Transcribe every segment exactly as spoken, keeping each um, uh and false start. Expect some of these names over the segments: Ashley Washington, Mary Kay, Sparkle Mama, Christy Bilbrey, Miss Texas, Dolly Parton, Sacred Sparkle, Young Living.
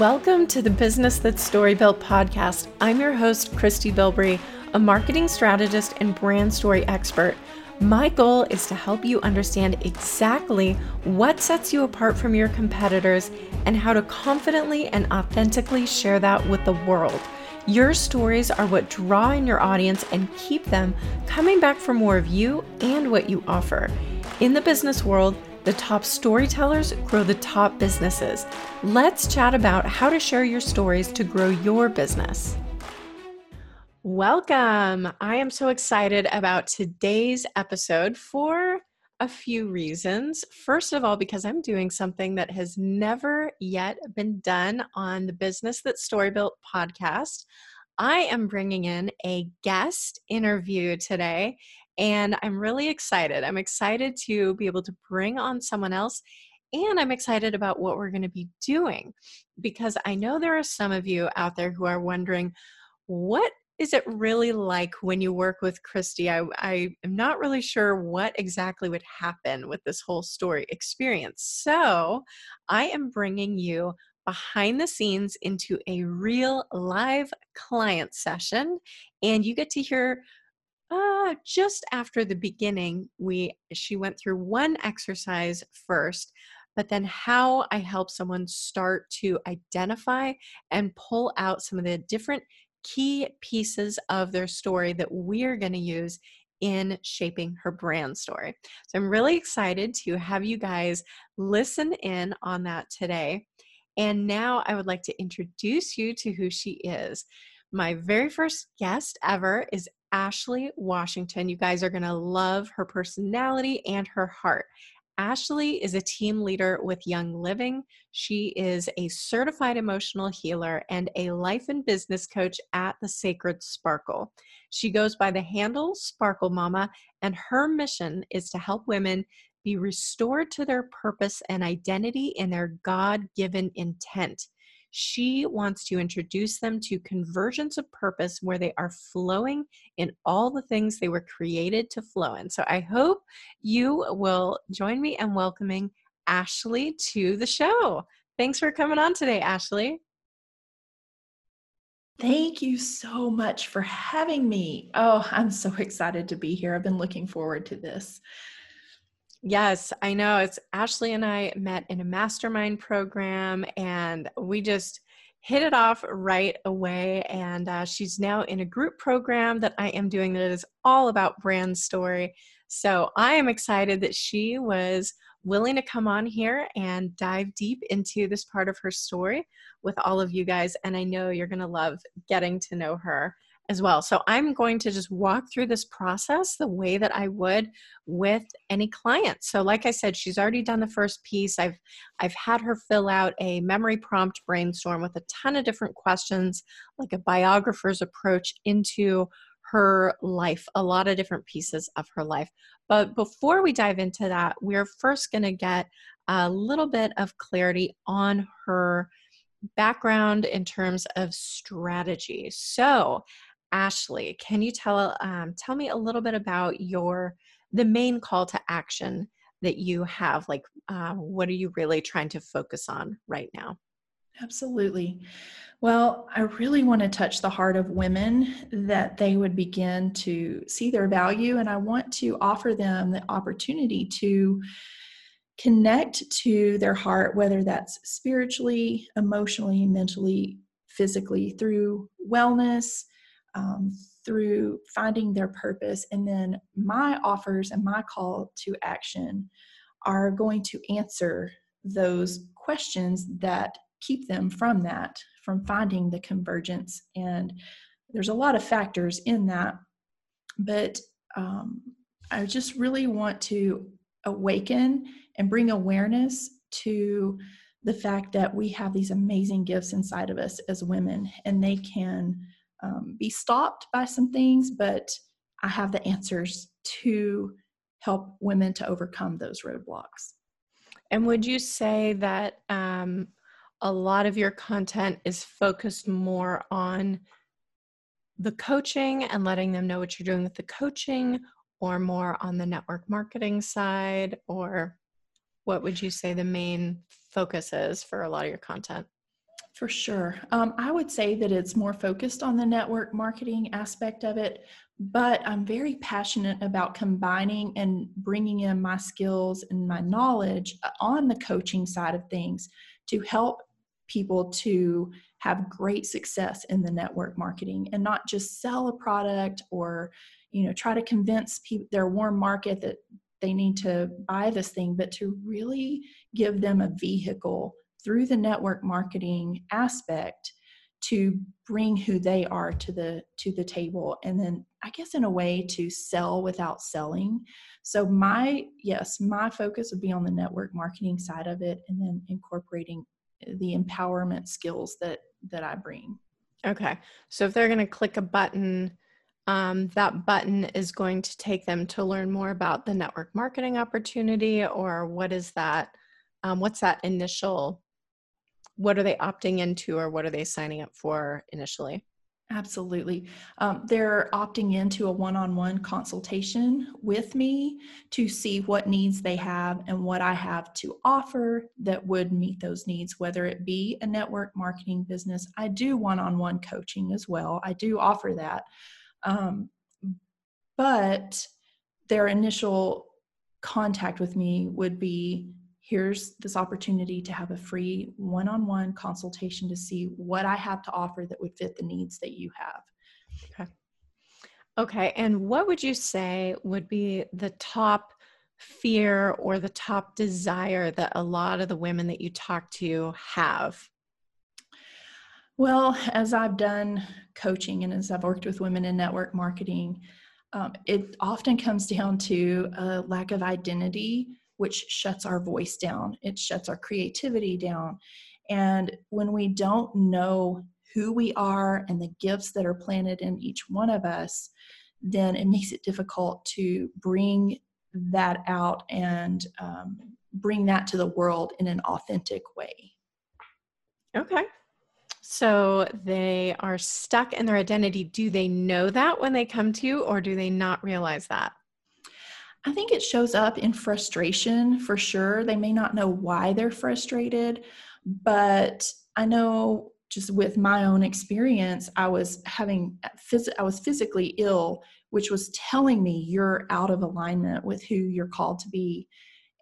Welcome to the Business That's Story Built podcast. I'm your host, Christy Bilbrey, a marketing strategist and brand story expert. My goal is to help you understand exactly what sets you apart from your competitors and how to confidently and authentically share that with the world. Your stories are what draw in your audience and keep them coming back for more of you and what you offer. In the business world, the top storytellers grow the top businesses. Let's chat about how to share your stories to grow your business. Welcome. I am so excited about today's episode for a few reasons. First of all, because I'm doing something that has never yet been done on the Business That Story Built podcast. I am bringing in a guest interview today, and I'm really excited. I'm excited to be able to bring on someone else, and I'm excited about what we're going to be doing, because I know there are some of you out there who are wondering, what is it really like when you work with Christy? I, I am not really sure what exactly would happen with this whole story experience. So I am bringing you behind the scenes into a real live client session, and you get to hear Uh, just after the beginning, we she went through one exercise first, but then how I help someone start to identify and pull out some of the different key pieces of their story that we're going to use in shaping her brand story. So I'm really excited to have you guys listen in on that today. And now I would like to introduce you to who she is. My very first guest ever is Ashley Washington. You guys are going to love her personality and her heart. Ashley is a team leader with Young Living. She is a certified emotional healer and a life and business coach at the Sacred Sparkle. She goes by the handle Sparkle Mama, and her mission is to help women be restored to their purpose and identity in their God-given intent. She wants to introduce them to convergence of purpose where they are flowing in all the things they were created to flow in. So I hope you will join me in welcoming Ashley to the show. Thanks for coming on today, Ashley. Thank you so much for having me. Oh, I'm so excited to be here. I've been looking forward to this. Yes, I know. It's Ashley and I met in a mastermind program, and we just hit it off right away. And uh, she's now in a group program that I am doing that is all about brand story. So I am excited that she was willing to come on here and dive deep into this part of her story with all of you guys. And I know you're going to love getting to know her as well. So I'm going to just walk through this process the way that I would with any client. So like I said, she's already done the first piece. I've I've had her fill out a memory prompt brainstorm with a ton of different questions, like a biographer's approach into her life, a lot of different pieces of her life. But before we dive into that, we're first going to get a little bit of clarity on her background in terms of strategy. So Ashley, can you tell um, tell me a little bit about your the main call to action that you have? Like, um, what are you really trying to focus on right now? Absolutely. Well, I really want to touch the heart of women, that they would begin to see their value, and I want to offer them the opportunity to connect to their heart, whether that's spiritually, emotionally, mentally, physically, through wellness. Um, through finding their purpose. And then my offers and my call to action are going to answer those questions that keep them from that, from finding the convergence. And there's a lot of factors in that, but um, I just really want to awaken and bring awareness to the fact that we have these amazing gifts inside of us as women, and they can Um, be stopped by some things, but I have the answers to help women to overcome those roadblocks. And would you say that um, a lot of your content is focused more on the coaching and letting them know what you're doing with the coaching, or more on the network marketing side? Or what would you say the main focus is for a lot of your content? For sure. Um, I would say that it's more focused on the network marketing aspect of it, but I'm very passionate about combining and bringing in my skills and my knowledge on the coaching side of things to help people to have great success in the network marketing and not just sell a product or, you know, try to convince people, their warm market, that they need to buy this thing, but to really give them a vehicle through the network marketing aspect to bring who they are to the to the table, and then I guess in a way to sell without selling. So my yes, my focus would be on the network marketing side of it, and then incorporating the empowerment skills that that I bring. Okay, so if they're going to click a button, um, that button is going to take them to learn more about the network marketing opportunity, or what is that? Um, what's that initial? What are they opting into, or what are they signing up for initially? Absolutely. Um, they're opting into a one-on-one consultation with me to see what needs they have and what I have to offer that would meet those needs, whether it be a network marketing business. I do one-on-one coaching as well. I do offer that. Um, but their initial contact with me would be, here's this opportunity to have a free one-on-one consultation to see what I have to offer that would fit the needs that you have. Okay. Okay. And what would you say would be the top fear or the top desire that a lot of the women that you talk to have? Well, as I've done coaching and as I've worked with women in network marketing, um, it often comes down to a lack of identity, which shuts our voice down. It shuts our creativity down. And when we don't know who we are and the gifts that are planted in each one of us, then it makes it difficult to bring that out and um, bring that to the world in an authentic way. Okay. So they are stuck in their identity. Do they know that when they come to you, or do they not realize that? I think it shows up in frustration for sure. They may not know why they're frustrated, but I know just with my own experience, I was having, phys- I was physically ill, which was telling me you're out of alignment with who you're called to be.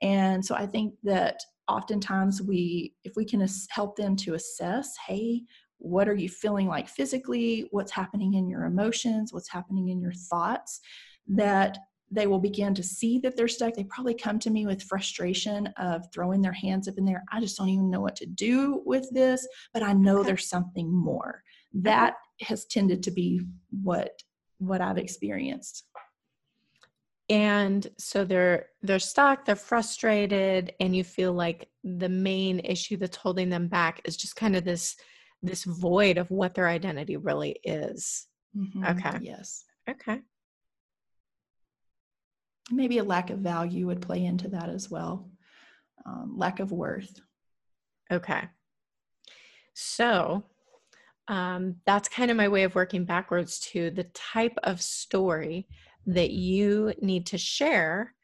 And so I think that oftentimes we, if we can help them to assess, hey, what are you feeling like physically? What's happening in your emotions? What's happening in your thoughts? That they will begin to see that they're stuck. They probably come to me with frustration of throwing their hands up in there. I just don't even know what to do with this, but I know okay. there's something more. That has tended to be what, what I've experienced. And so they're, they're stuck, they're frustrated, and you feel like the main issue that's holding them back is just kind of this, this void of what their identity really is. Mm-hmm. Okay. Yes. Okay. Maybe a lack of value would play into that as well. Um, lack of worth. Okay. So um, that's kind of my way of working backwards to the type of story that you need to share,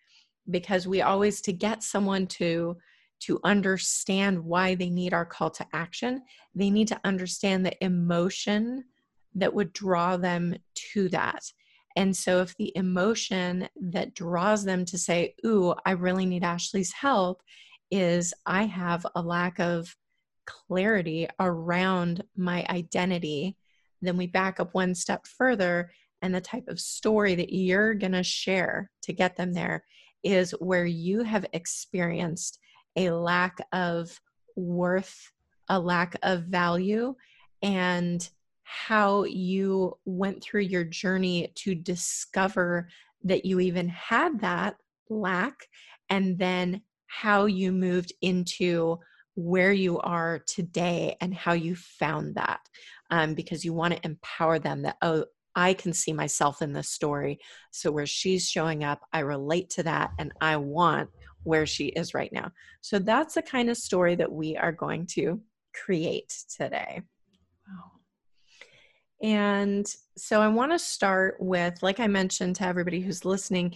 because we always, to get someone to, to understand why they need our call to action, they need to understand the emotion that would draw them to that. And so if the emotion that draws them to say, ooh, I really need Ashley's help, is I have a lack of clarity around my identity, then we back up one step further, and the type of story that you're going to share to get them there is where you have experienced a lack of worth, a lack of value, and how you went through your journey to discover that you even had that lack, and then how you moved into where you are today and how you found that, um, because you want to empower them that, oh, I can see myself in this story. So where she's showing up, I relate to that, and I want where she is right now. So that's the kind of story that we are going to create today. Wow. And so I want to start with, like I mentioned to everybody who's listening,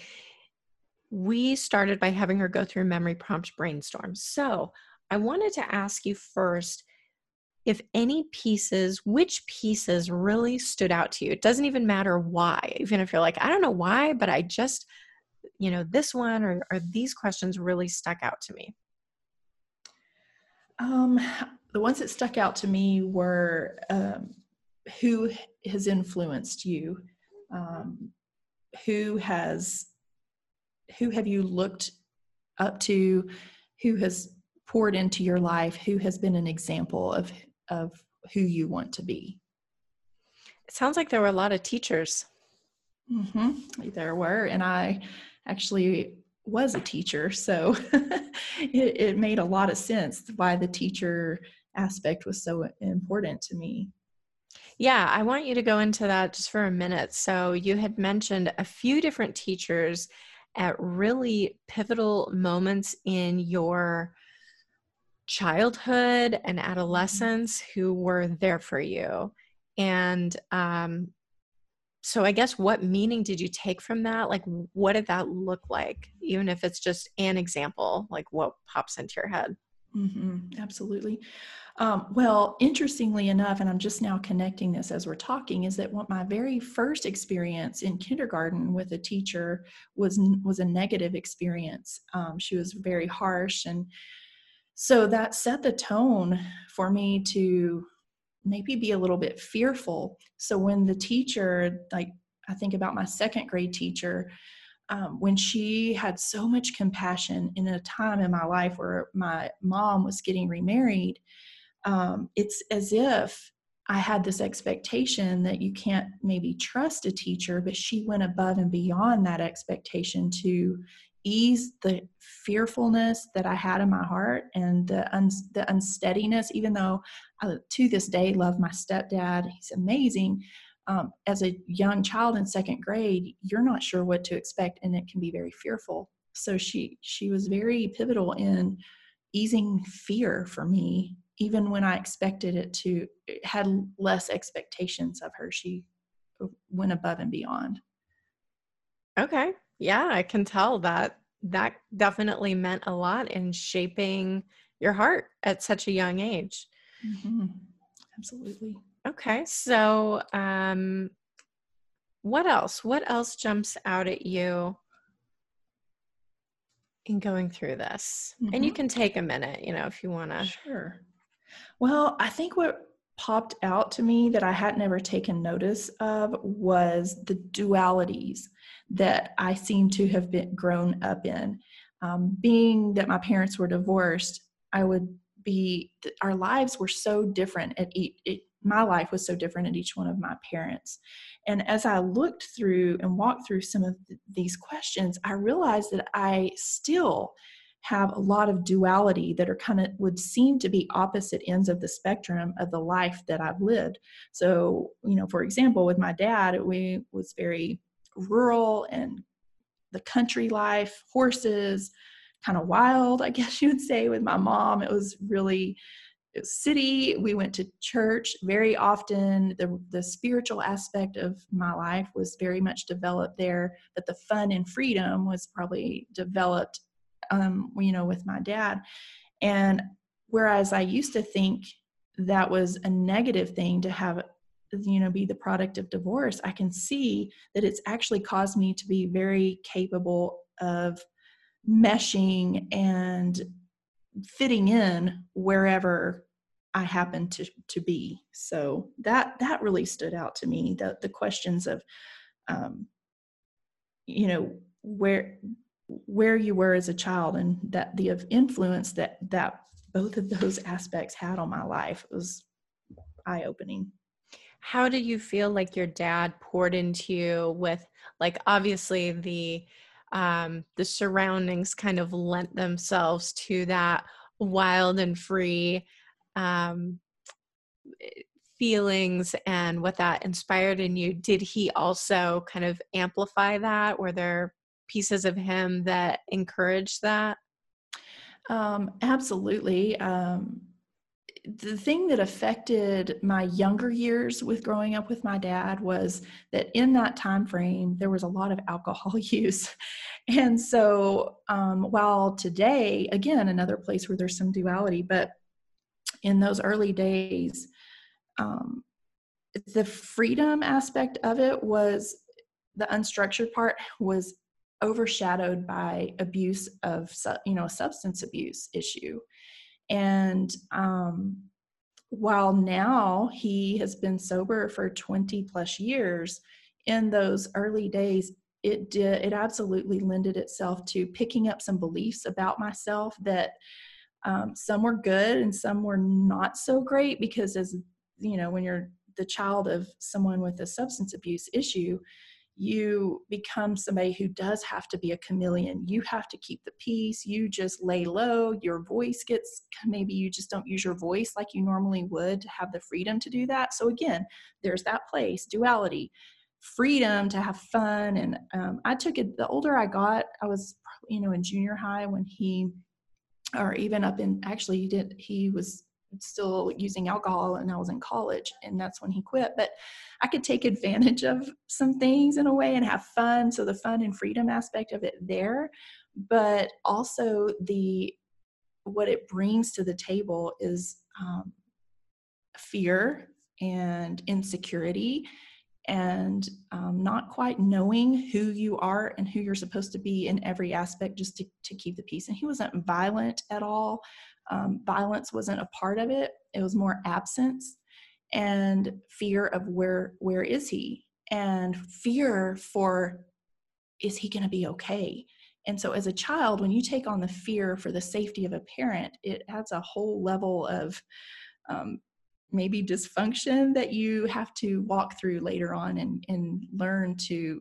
we started by having her go through memory prompt brainstorm. So I wanted to ask you first, if any pieces, which pieces really stood out to you. It doesn't even matter why, even if you're like, I don't know why, but I just, you know, this one or, or these questions really stuck out to me. Um, the ones that stuck out to me were, um, who has influenced you? Um, who has, who have you looked up to? Who has poured into your life? Who has been an example of, of who you want to be? It sounds like there were a lot of teachers. Mm-hmm. There were, and I actually was a teacher, so it, it made a lot of sense why the teacher aspect was so important to me. Yeah, I want you to go into that just for a minute. So you had mentioned a few different teachers at really pivotal moments in your childhood and adolescence who were there for you. And um, so I guess what meaning did you take from that? Like, what did that look like? Even if it's just an example, like what pops into your head? Mm-hmm, absolutely. Um, well, interestingly enough, and I'm just now connecting this as we're talking, is that what my very first experience in kindergarten with a teacher was was a negative experience. Um, she was very harsh, and so that set the tone for me to maybe be a little bit fearful. So when the teacher, like I think about my second grade teacher, Um, when she had so much compassion in a time in my life where my mom was getting remarried, um, it's as if I had this expectation that you can't maybe trust a teacher, but she went above and beyond that expectation to ease the fearfulness that I had in my heart and the, un- the unsteadiness, even though I, to this day, love my stepdad. He's amazing. Um, as a young child in second grade, you're not sure what to expect, and it can be very fearful. So she she was very pivotal in easing fear for me, even when I expected it to, it had less expectations of her. She went above and beyond. Okay. Yeah, I can tell that that definitely meant a lot in shaping your heart at such a young age. Mm-hmm. Absolutely. Okay. So, um, what else, what else jumps out at you in going through this? Mm-hmm. And you can take a minute, you know, if you want to. Sure. Well, I think what popped out to me that I had never taken notice of was the dualities that I seem to have been grown up in. Um, being that my parents were divorced, I would be, our lives were so different at each, it, my life was so different at each one of my parents. And as I looked through and walked through some of th- these questions, I realized that I still have a lot of duality that are kind of would seem to be opposite ends of the spectrum of the life that I've lived. So, you know, for example, with my dad, we was very rural and the country life, horses, kind of wild, I guess you would say. With my mom, it was really city. We went to church very often. The, the spiritual aspect of my life was very much developed there, but the fun and freedom was probably developed, um, you know, with my dad. And whereas I used to think that was a negative thing to have, you know, be the product of divorce, I can see that it's actually caused me to be very capable of meshing and fitting in wherever I happened to, to be. So that, that really stood out to me, the, the questions of, um, you know, where, where you were as a child, and that the influence that, that both of those aspects had on my life was eye-opening. How do you feel like your dad poured into you with, like, obviously the, um, the surroundings kind of lent themselves to that wild and free, um, feelings and what that inspired in you. Did he also kind of amplify that? Were there pieces of him that encouraged that? Um, absolutely. Um, the thing that affected my younger years with growing up with my dad was that in that time frame, there was a lot of alcohol use. And so um, while today, again, another place where there's some duality, but in those early days, um, the freedom aspect of it was, the unstructured part was overshadowed by abuse of, you know, substance abuse issue. And um, while now he has been sober for twenty plus years, in those early days, it did, it absolutely lended itself to picking up some beliefs about myself that um, some were good and some were not so great, because as you know, when you're the child of someone with a substance abuse issue, you become somebody who does have to be a chameleon. You have to keep the peace. You just lay low. Your voice gets, maybe you just don't use your voice like you normally would to have the freedom to do that. So again, there's that place, duality, freedom to have fun. And um, I took it, the older I got, I was, you know, in junior high when he, or even up in, actually he did, he was still using alcohol and I was in college, and that's when he quit. But I could take advantage of some things in a way and have fun. So the fun and freedom aspect of it there, but also the, what it brings to the table is um, fear and insecurity and um, not quite knowing who you are and who you're supposed to be in every aspect, just to, to keep the peace. And he wasn't violent at all. Um, violence wasn't a part of it. It was more absence and fear of where, where is he, and fear for, is he going to be okay? And so as a child, when you take on the fear for the safety of a parent, it adds a whole level of um, maybe dysfunction that you have to walk through later on and, and learn to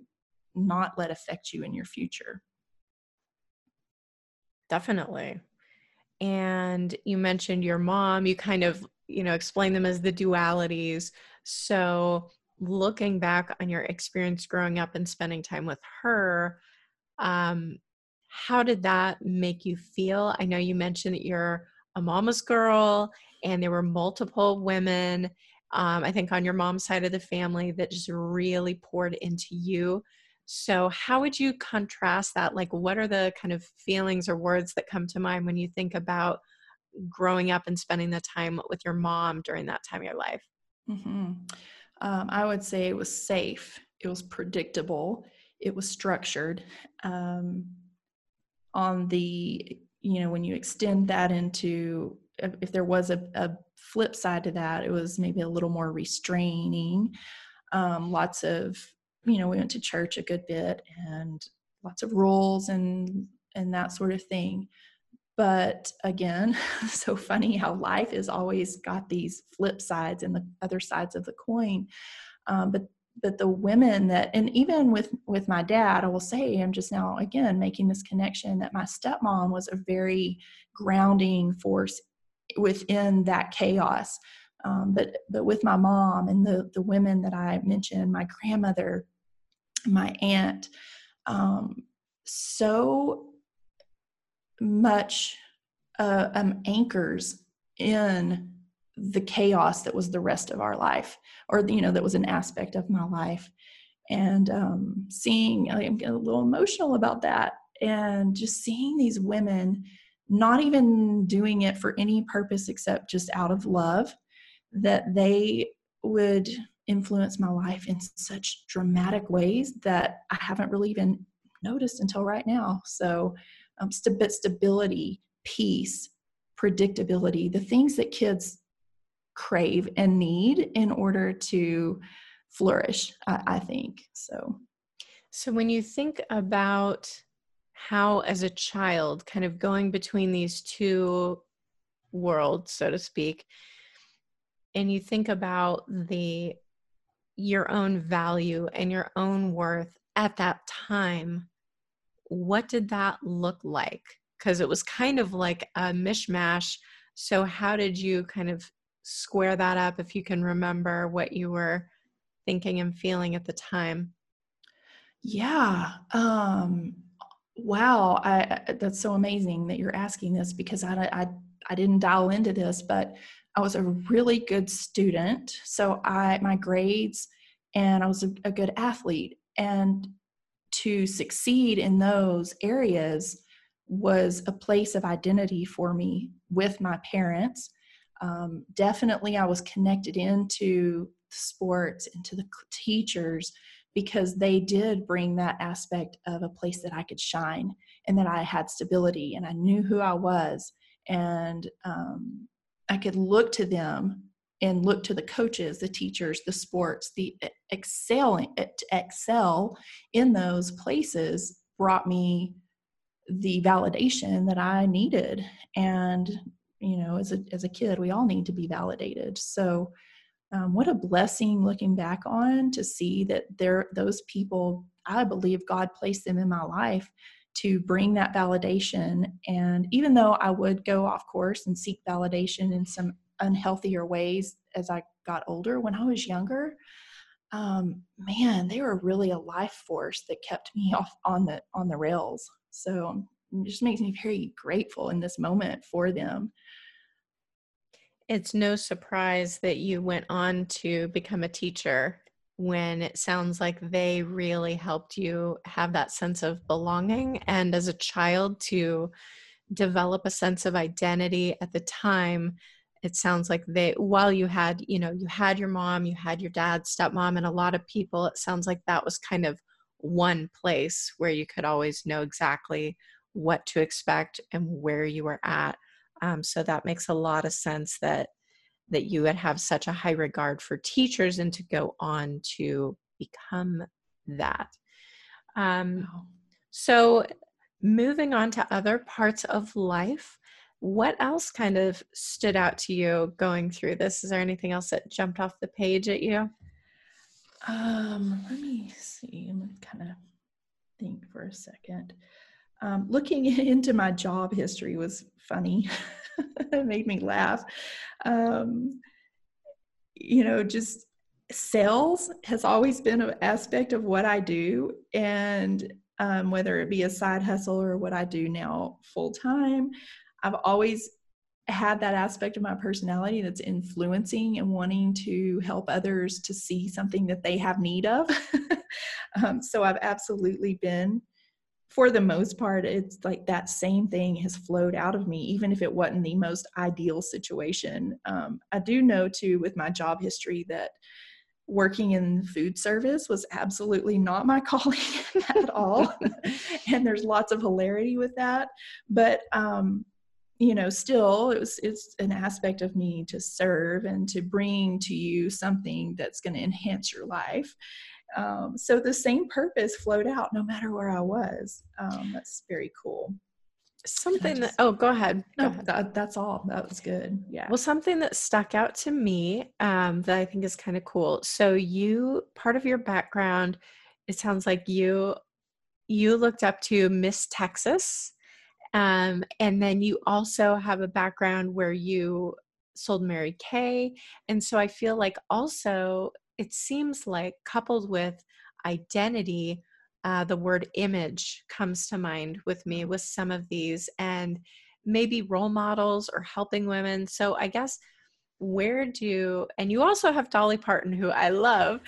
not let affect you in your future. Definitely. And you mentioned your mom, you kind of, you know, explain them as the dualities. So looking back on your experience growing up and spending time with her, um, how did that make you feel? I know you mentioned that you're a mama's girl and there were multiple women, um, I think on your mom's side of the family, that just really poured into you. So how would you contrast that? Like, what are the kind of feelings or words that come to mind when you think about growing up and spending the time with your mom during that time of your life? Mm-hmm. Um, I would say it was safe. It was predictable. It was structured. Um, on the, you know, when you extend that into, if there was a, a flip side to that, it was maybe a little more restraining. Um, lots of, you know, we went to church a good bit and lots of rules and, and that sort of thing. But again, so funny how life has always got these flip sides and the other sides of the coin. Um, but, but the women that, and even with, with my dad, I will say, I'm just now, again, making this connection that my stepmom was a very grounding force within that chaos. Um, but, but with my mom and the, the women that I mentioned, my grandmother, my aunt, um, so much, uh, um, anchors in the chaos that was the rest of our life, or, you know, that was an aspect of my life. And, um, seeing, I'm getting a little emotional about that, and just seeing these women not even doing it for any purpose except just out of love, that they would influence my life in such dramatic ways that I haven't really even noticed until right now. So, um, st- stability, peace, predictability, the things that kids crave and need in order to flourish, I, I think. So, so when you think about how, as a child, kind of going between these two worlds, so to speak, and you think about the, your own value and your own worth at that time, what did that look like? Because it was kind of like a mishmash. So how did you kind of square that up, if you can remember what you were thinking and feeling at the time? Yeah. Um, wow. I, I, that's so amazing that you're asking this, because I, I, I didn't dial into this, but I was a really good student. So I, my grades, and I was a, a good athlete, and to succeed in those areas was a place of identity for me with my parents. Um, definitely I was connected into sports and to the teachers because they did bring that aspect of a place that I could shine and that I had stability and I knew who I was, and um, I could look to them and look to the coaches, the teachers, the sports, the excelling, to excel in those places brought me the validation that I needed. And, you know, as a, as a kid, we all need to be validated. So um, what a blessing looking back on to see that there, those people, I believe God placed them in my life to bring that validation. And even though I would go off course and seek validation in some unhealthier ways as I got older, when I was younger, um, man, they were really a life force that kept me off on the, on the rails. So it just makes me very grateful in this moment for them. It's no surprise that you went on to become a teacher when it sounds like they really helped you have that sense of belonging, and as a child to develop a sense of identity at the time. It sounds like they, while you had, you know, you had your mom, you had your dad, stepmom, and a lot of people, it sounds like that was kind of one place where you could always know exactly what to expect and where you were at. Um, so that makes a lot of sense that, that you would have such a high regard for teachers and to go on to become that. Um, so moving on to other parts of life, what else kind of stood out to you going through this? Is there anything else that jumped off the page at you? Um, let me see. I'm going to kind of think for a second. Um, looking into my job history was funny. It made me laugh. Um, you know, just sales has always been an aspect of what I do. And um, whether it be a side hustle or what I do now full time, I've always had that aspect of my personality that's influencing and wanting to help others to see something that they have need of. um, so I've absolutely been, for the most part, it's like that same thing has flowed out of me, even if it wasn't the most ideal situation. Um, I do know too, with my job history, that working in food service was absolutely not my calling at all. And there's lots of hilarity with that, but, um, you know, still it was, it's an aspect of me to serve and to bring to you something that's going to enhance your life. Um, so the same purpose flowed out no matter where I was. Um, that's very cool. Something just, that, oh, go ahead. Go no, ahead. That, that's all. That was good. Yeah. Well, something that stuck out to me, um, that I think is kind of cool. So you, part of your background, it sounds like you, you looked up to Miss Texas. Um, and then you also have a background where you sold Mary Kay. And so I feel like also it seems like coupled with identity, uh, the word image comes to mind with me with some of these, and maybe role models or helping women. So I guess where do, and you also have Dolly Parton, who I love,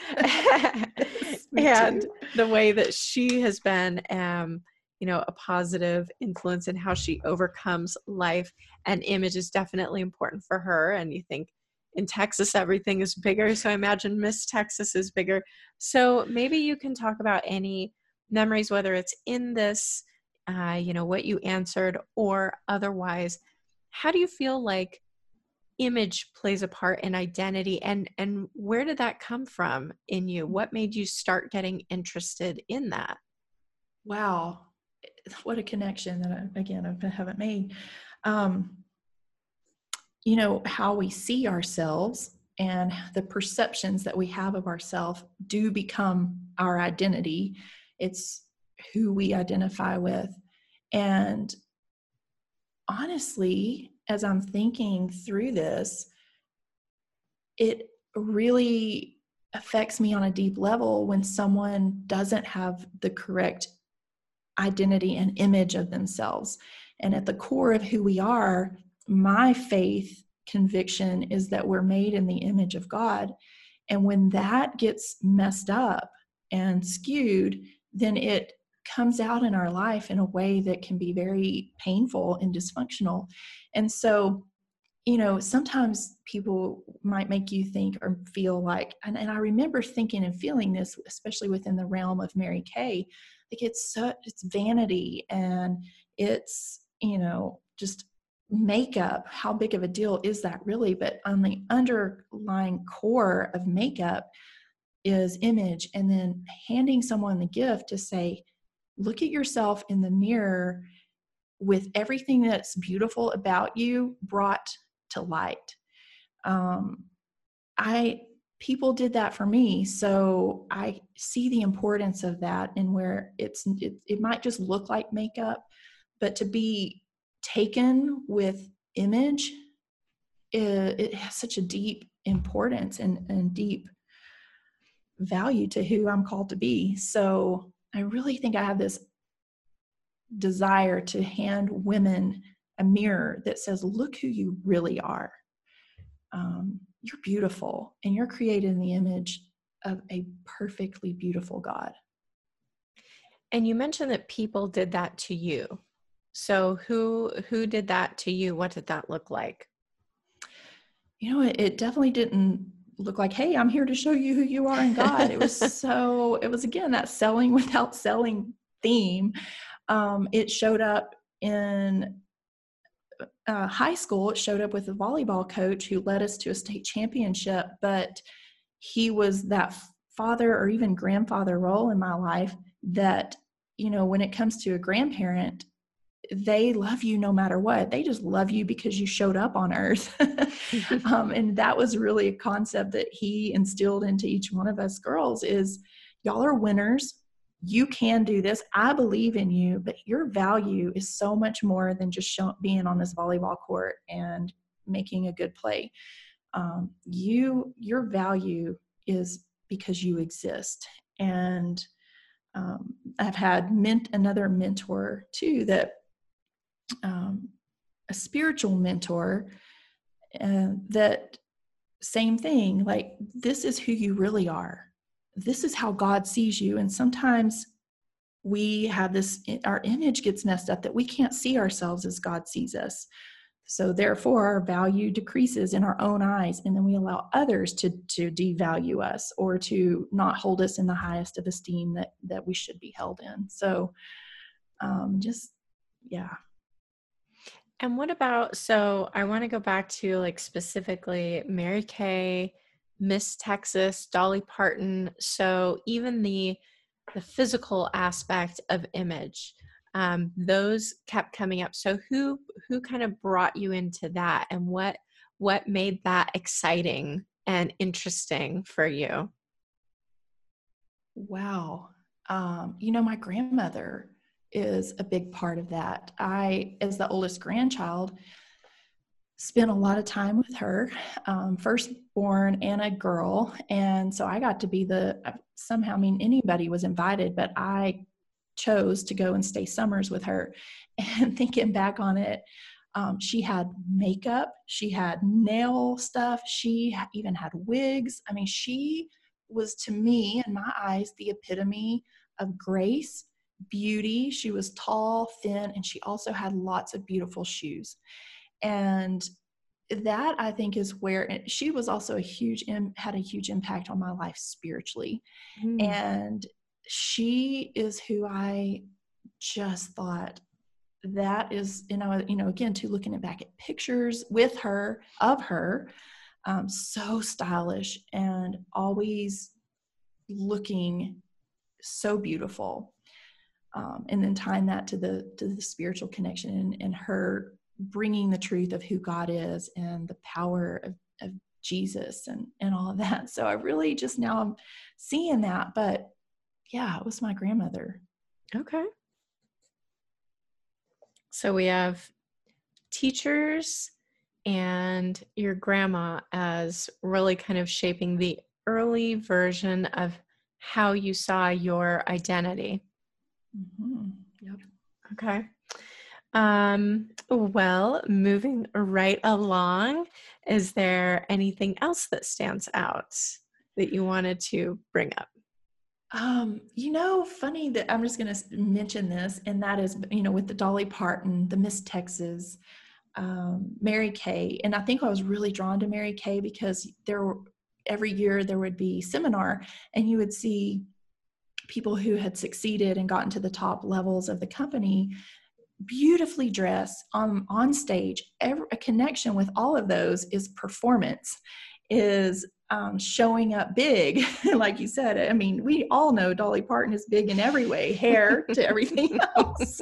and the way that she has been, um, you know, a positive influence in how she overcomes life, and image is definitely important for her. And you think in Texas, everything is bigger. So I imagine Miss Texas is bigger. So maybe you can talk about any memories, whether it's in this, uh, you know, what you answered or otherwise. How do you feel like image plays a part in identity, and, and where did that come from in you? What made you start getting interested in that? Wow. What a connection that I, again, I haven't made. Um, you know, how we see ourselves and the perceptions that we have of ourselves do become our identity. It's who we identify with. And honestly, as I'm thinking through this, it really affects me on a deep level when someone doesn't have the correct identity and image of themselves. And at the core of who we are, my faith conviction is that we're made in the image of God. And when that gets messed up and skewed, then it comes out in our life in a way that can be very painful and dysfunctional. And so you know, sometimes people might make you think or feel like, and, and I remember thinking and feeling this, especially within the realm of Mary Kay, like it's such, it's vanity and it's, you know, just makeup. How big of a deal is that really? But on the underlying core of makeup is image. And then handing someone the gift to say, look at yourself in the mirror with everything that's beautiful about you brought to light. Um, I, people did that for me. So I see the importance of that, and where it's, it, it might just look like makeup, but to be taken with image, it, it has such a deep importance and, and deep value to who I'm called to be. So I really think I have this desire to hand women a mirror that says, look who you really are. Um, you're beautiful, and you're created in the image of a perfectly beautiful God. And you mentioned that people did that to you. So who, who did that to you? What did that look like? You know, it, it definitely didn't look like, hey, I'm here to show you who you are in God. It was so, it was again, that selling without selling theme. Um, it showed up in uh, high school. It showed up with a volleyball coach who led us to a state championship, but he was that father or even grandfather role in my life that, you know, when it comes to a grandparent, they love you no matter what. They just love you because you showed up on earth. um, and that was really a concept that he instilled into each one of us girls is, y'all are winners. You can do this. I believe in you, but your value is so much more than just show, being on this volleyball court and making a good play. Um, you, your value is because you exist. And um, I've had mint, another mentor too, that um, a spiritual mentor uh, that same thing, like this is who you really are. This is how God sees you. And sometimes we have this, our image gets messed up that we can't see ourselves as God sees us. So therefore our value decreases in our own eyes. And then we allow others to, to devalue us or to not hold us in the highest of esteem that, that we should be held in. So um, just, yeah. And what about, so I want to go back to like specifically Mary Kay, Miss Texas, Dolly Parton. So even the the physical aspect of image, um, those kept coming up. So who who kind of brought you into that, and what what made that exciting and interesting for you? Wow, um, you know, my grandmother is a big part of that. I, as the oldest grandchild, spent a lot of time with her, um, firstborn and a girl. And so I got to be the, somehow, I mean, anybody was invited, but I chose to go and stay summers with her. And thinking back on it, um, she had makeup, she had nail stuff, she even had wigs. I mean, she was to me, in my eyes, the epitome of grace, beauty. She was tall, thin, and she also had lots of beautiful shoes. And that, I think, is where it, she was also a huge, had a huge impact on my life spiritually. Mm. And she is who I just thought that is, and I was, you know, again, too, looking back at pictures with her, of her, um, so stylish and always looking so beautiful. Um, and then tying that to the, to the spiritual connection and, and her bringing the truth of who God is and the power of, of Jesus and, and all of that. So I really just now I'm seeing that, but yeah, it was my grandmother. Okay. So we have teachers and your grandma as really kind of shaping the early version of how you saw your identity. Mm-hmm. Yep. Okay. Um, well, moving right along, is there anything else that stands out that you wanted to bring up? Um, you know, funny that I'm just going to mention this, and that is, you know, with the Dolly Parton, the Miss Texas, um, Mary Kay. And I think I was really drawn to Mary Kay because there were, every year there would be seminar and you would see people who had succeeded and gotten to the top levels of the company, beautifully dressed on, on stage. Every, a connection with all of those is performance, is um, showing up big. Like you said, I mean, we all know Dolly Parton is big in every way, hair to everything else.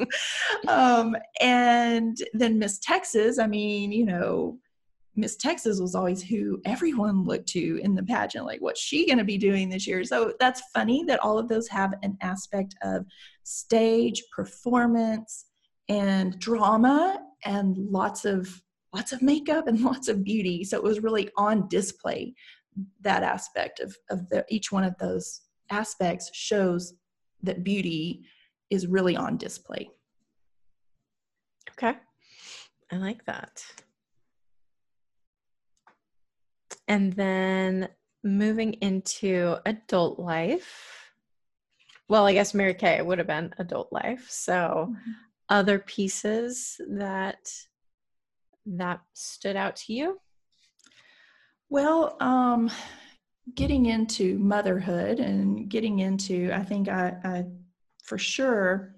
Um, and then Miss Texas, I mean, you know, Miss Texas was always who everyone looked to in the pageant, like what's she going to be doing this year? So that's funny that all of those have an aspect of stage performance and drama and lots of, lots of makeup and lots of beauty. So it was really on display. That aspect of, of the, each one of those aspects shows that beauty is really on display. Okay. I like that. And then moving into adult life. Well, I guess Mary Kay would have been adult life. So mm-hmm. Other pieces that that stood out to you? Well, um, getting into motherhood and getting into, I think I, I for sure,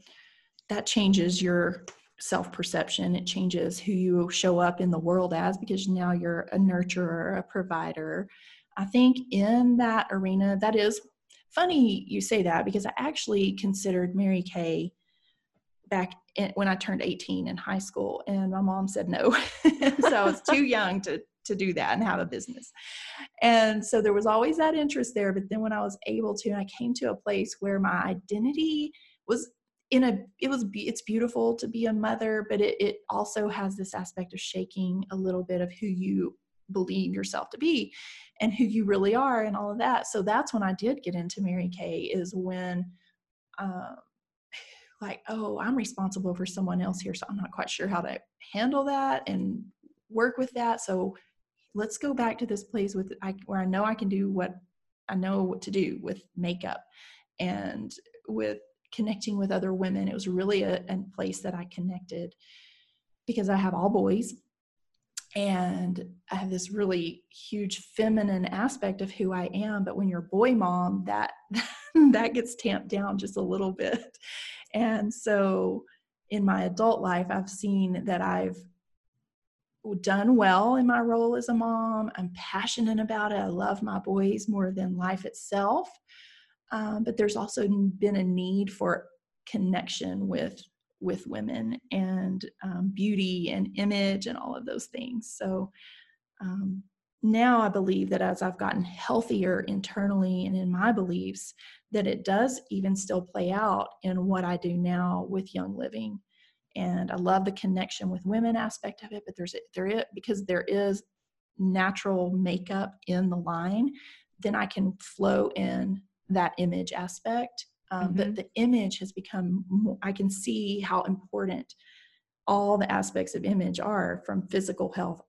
that changes your self-perception. It changes who you show up in the world as, because now you're a nurturer, a provider. I think in that arena, that is funny you say that, because I actually considered Mary Kay back in, when I turned eighteen in high school, and my mom said no. So I was too young to to do that and have a business. And so there was always that interest there. But then when I was able to, and I came to a place where my identity was in a, it was, it's beautiful to be a mother, but it, it also has this aspect of shaking a little bit of who you believe yourself to be and who you really are and all of that. So that's when I did get into Mary Kay, is when, um, like, oh, I'm responsible for someone else here. So I'm not quite sure how to handle that and work with that. So let's go back to this place with, I, where I know I can do what I know what to do with makeup and with connecting with other women. It was really a, a place that I connected, because I have all boys and I have this really huge feminine aspect of who I am. But when you're a boy mom, that, that gets tamped down just a little bit. And so in my adult life, I've seen that I've done well in my role as a mom. I'm passionate about it. I love my boys more than life itself. Um, but there's also been a need for connection with, with women and um, beauty and image and all of those things. So um, now I believe that as I've gotten healthier internally and in my beliefs, that it does even still play out in what I do now with Young Living. And I love the connection with women aspect of it, but there's, there is, because there is natural makeup in the line, then I can flow in that image aspect. Um, mm-hmm. But the image has become more, I can see how important all the aspects of image are, from physical health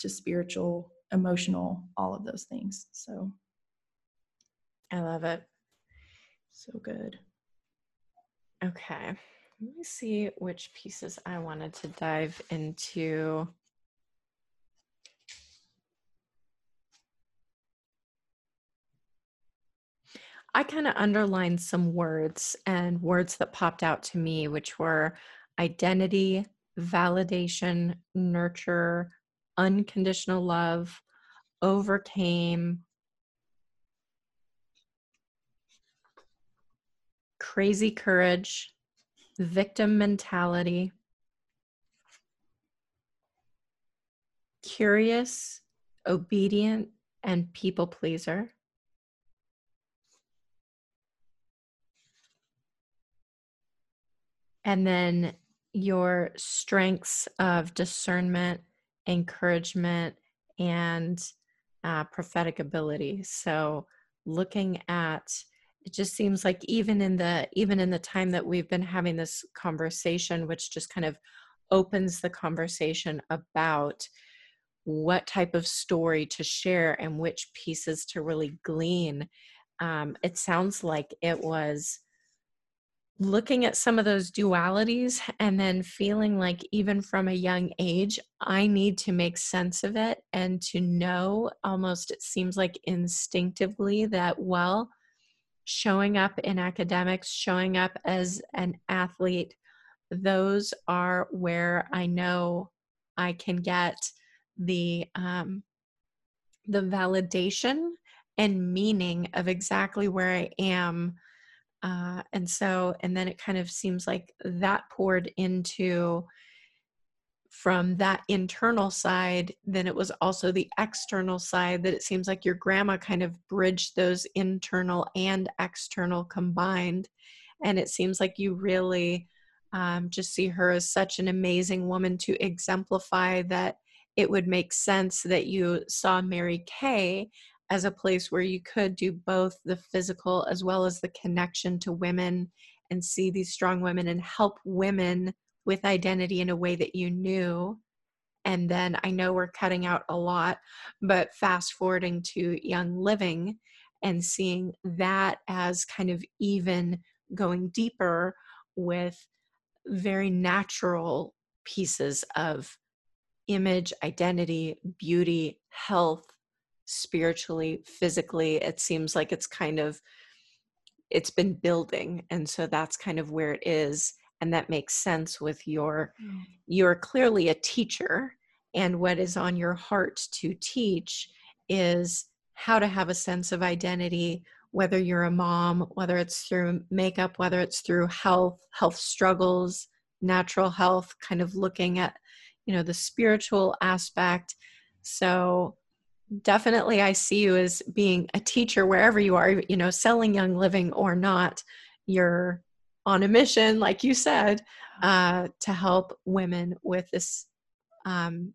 to spiritual, emotional, all of those things. So I love it. So good. Okay. Let me see which pieces I wanted to dive into. I kind of underlined some words and words that popped out to me, which were identity, validation, nurture, unconditional love, overcame, crazy courage, victim mentality, curious, obedient, and people pleaser. And then your strengths of discernment, encouragement, and uh, prophetic ability. So looking at, it just seems like even in the, even in the time that we've been having this conversation, which just kind of opens the conversation about what type of story to share and which pieces to really glean. Um, it sounds like it was looking at some of those dualities and then feeling like even from a young age, I need to make sense of it and to know almost, it seems like instinctively that, well, showing up in academics, showing up as an athlete, those are where I know I can get the, um, the validation and meaning of exactly where I am. Uh, and so, and then it kind of seems like that poured into from that internal side, then it was also the external side that it seems like your grandma kind of bridged those internal and external combined. And it seems like you really um, just see her as such an amazing woman to exemplify that it would make sense that you saw Mary Kay as a place where you could do both the physical as well as the connection to women and see these strong women and help women with identity in a way that you knew. And then I know we're cutting out a lot, but fast forwarding to Young Living and seeing that as kind of even going deeper with very natural pieces of image, identity, beauty, health, spiritually, physically. It seems like it's kind of, it's been building. And so that's kind of where it is. And that makes sense with your, mm. you're clearly a teacher, and what is on your heart to teach is how to have a sense of identity, whether you're a mom, whether it's through makeup, whether it's through health, health struggles, natural health, kind of looking at, you know, the spiritual aspect. So definitely I see you as being a teacher wherever you are, you know, selling Young Living or not, you're on a mission, like you said, uh, to help women with this, um,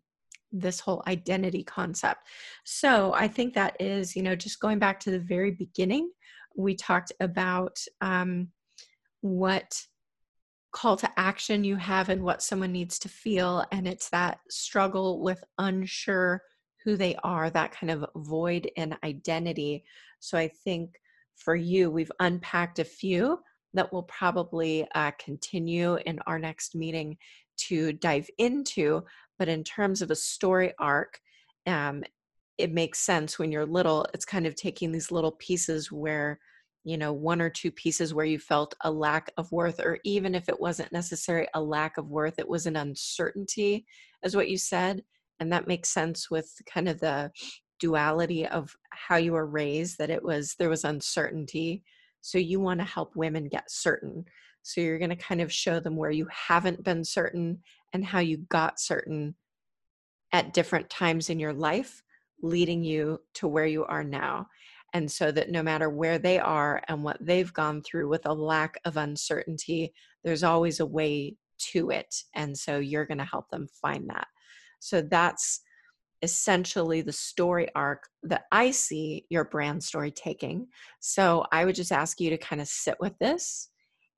this whole identity concept. So I think that is, you know, just going back to the very beginning, we talked about um, what call to action you have and what someone needs to feel. And it's that struggle with unsure who they are, that kind of void in identity. So I think for you, we've unpacked a few that will probably uh, continue in our next meeting to dive into. But in terms of a story arc, um, it makes sense when you're little, it's kind of taking these little pieces where, you know, one or two pieces where you felt a lack of worth, or even if it wasn't necessarily a lack of worth, it was an uncertainty, is what you said. And that makes sense with kind of the duality of how you were raised, that it was, there was uncertainty. So you want to help women get certain. So you're going to kind of show them where you haven't been certain and how you got certain at different times in your life, leading you to where you are now. And so that no matter where they are and what they've gone through with a lack of uncertainty, there's always a way to it. And so you're going to help them find that. So that's essentially the story arc that I see your brand story taking. So I would just ask you to kind of sit with this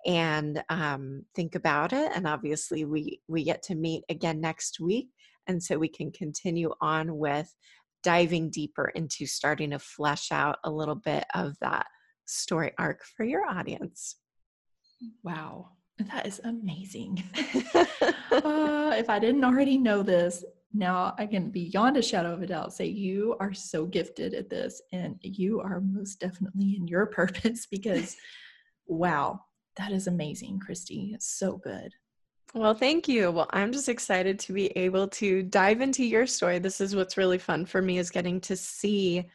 and um, think about it. And obviously we, we get to meet again next week. And so we can continue on with diving deeper into starting to flesh out a little bit of that story arc for your audience. Wow. That is amazing. uh, if I didn't already know this, now I can beyond a shadow of a doubt say you are so gifted at this, and you are most definitely in your purpose, because wow, that is amazing, Christy. It's so good. Well, thank you. Well, I'm just excited to be able to dive into your story. This is what's really fun for me, is getting to see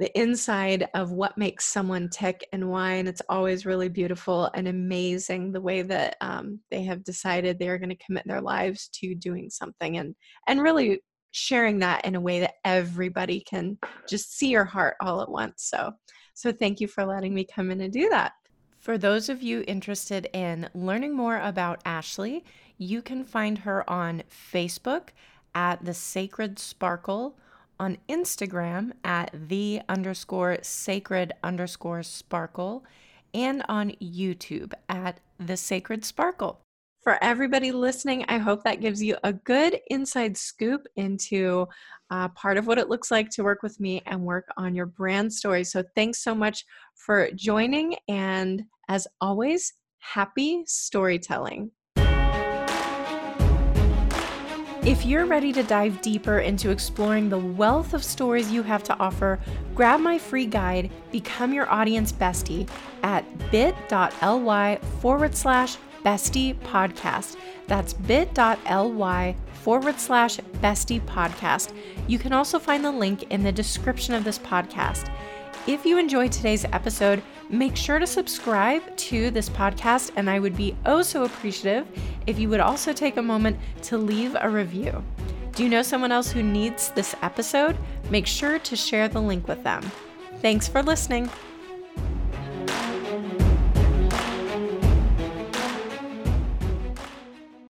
the inside of what makes someone tick and why. And it's always really beautiful and amazing the way that um, they have decided they're going to commit their lives to doing something, and, and really sharing that in a way that everybody can just see your heart all at once. So, so thank you for letting me come in and do that. For those of you interested in learning more about Ashley, you can find her on Facebook at the Sacred Sparkle, on Instagram at the underscore sacred underscore sparkle, and on YouTube at the Sacred Sparkle. For everybody listening, I hope that gives you a good inside scoop into uh, part of what it looks like to work with me and work on your brand story. So thanks so much for joining. And as always, happy storytelling. If you're ready to dive deeper into exploring the wealth of stories you have to offer, grab my free guide, Become Your Audience Bestie, at bit.ly forward slash bestie podcast. That's bit.ly forward slash bestie podcast. You can also find the link in the description of this podcast. If you enjoyed today's episode, make sure to subscribe to this podcast, and I would be oh so appreciative if you would also take a moment to leave a review. Do you know someone else who needs this episode? Make sure to share the link with them. Thanks for listening.